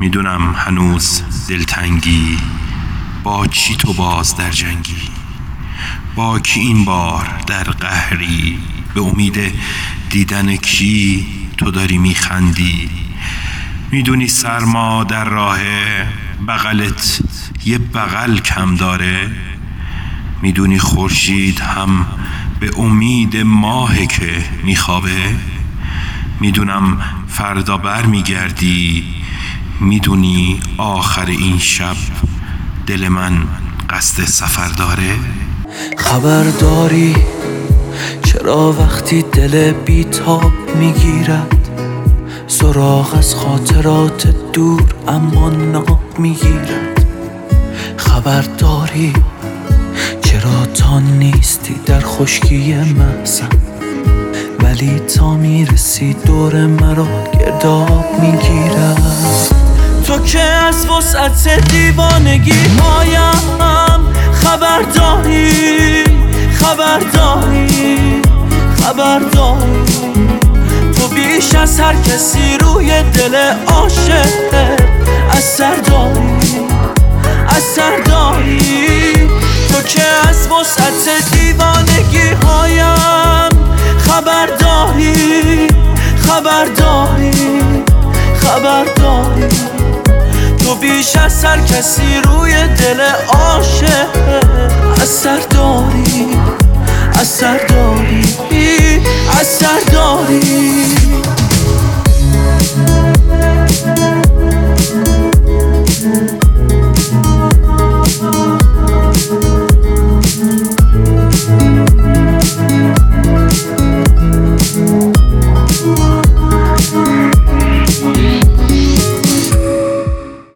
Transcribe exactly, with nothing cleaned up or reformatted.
میدونم هنوز دلتنگی، با چی تو باز در جنگی، با کی این بار در قهری، به امید دیدن کی تو داری میخندی. میدونی سرما در راهه، بغلت یه بغل کم داره. میدونی خورشید هم به امید ماهه که میخوابه. میدونم فردا بر میگردی. میدونی آخر این شب دل من قصد سفر داره. خبر داری چرا وقتی دل بیتاب میگیرد، سراغ از خاطرات دور اما ناب میگیرد؟ خبر داری چرا تا نیستی در خشکی محسن، ولی تا میرسی دور مرا گرداب میگیرد؟ تو که از وسعت دیوانگی هایم خبر داری، خبر داری، خبر داری. تو بیش از هر کسی روی دل عاشق اثر داری، اثر داری. تو که از وسعت دیوانگی هایم خبر داری، خبر داری، خبر داری. تو بیش از هر کسی روی دل عاشق اثر داری، اثر داری، اثر داری.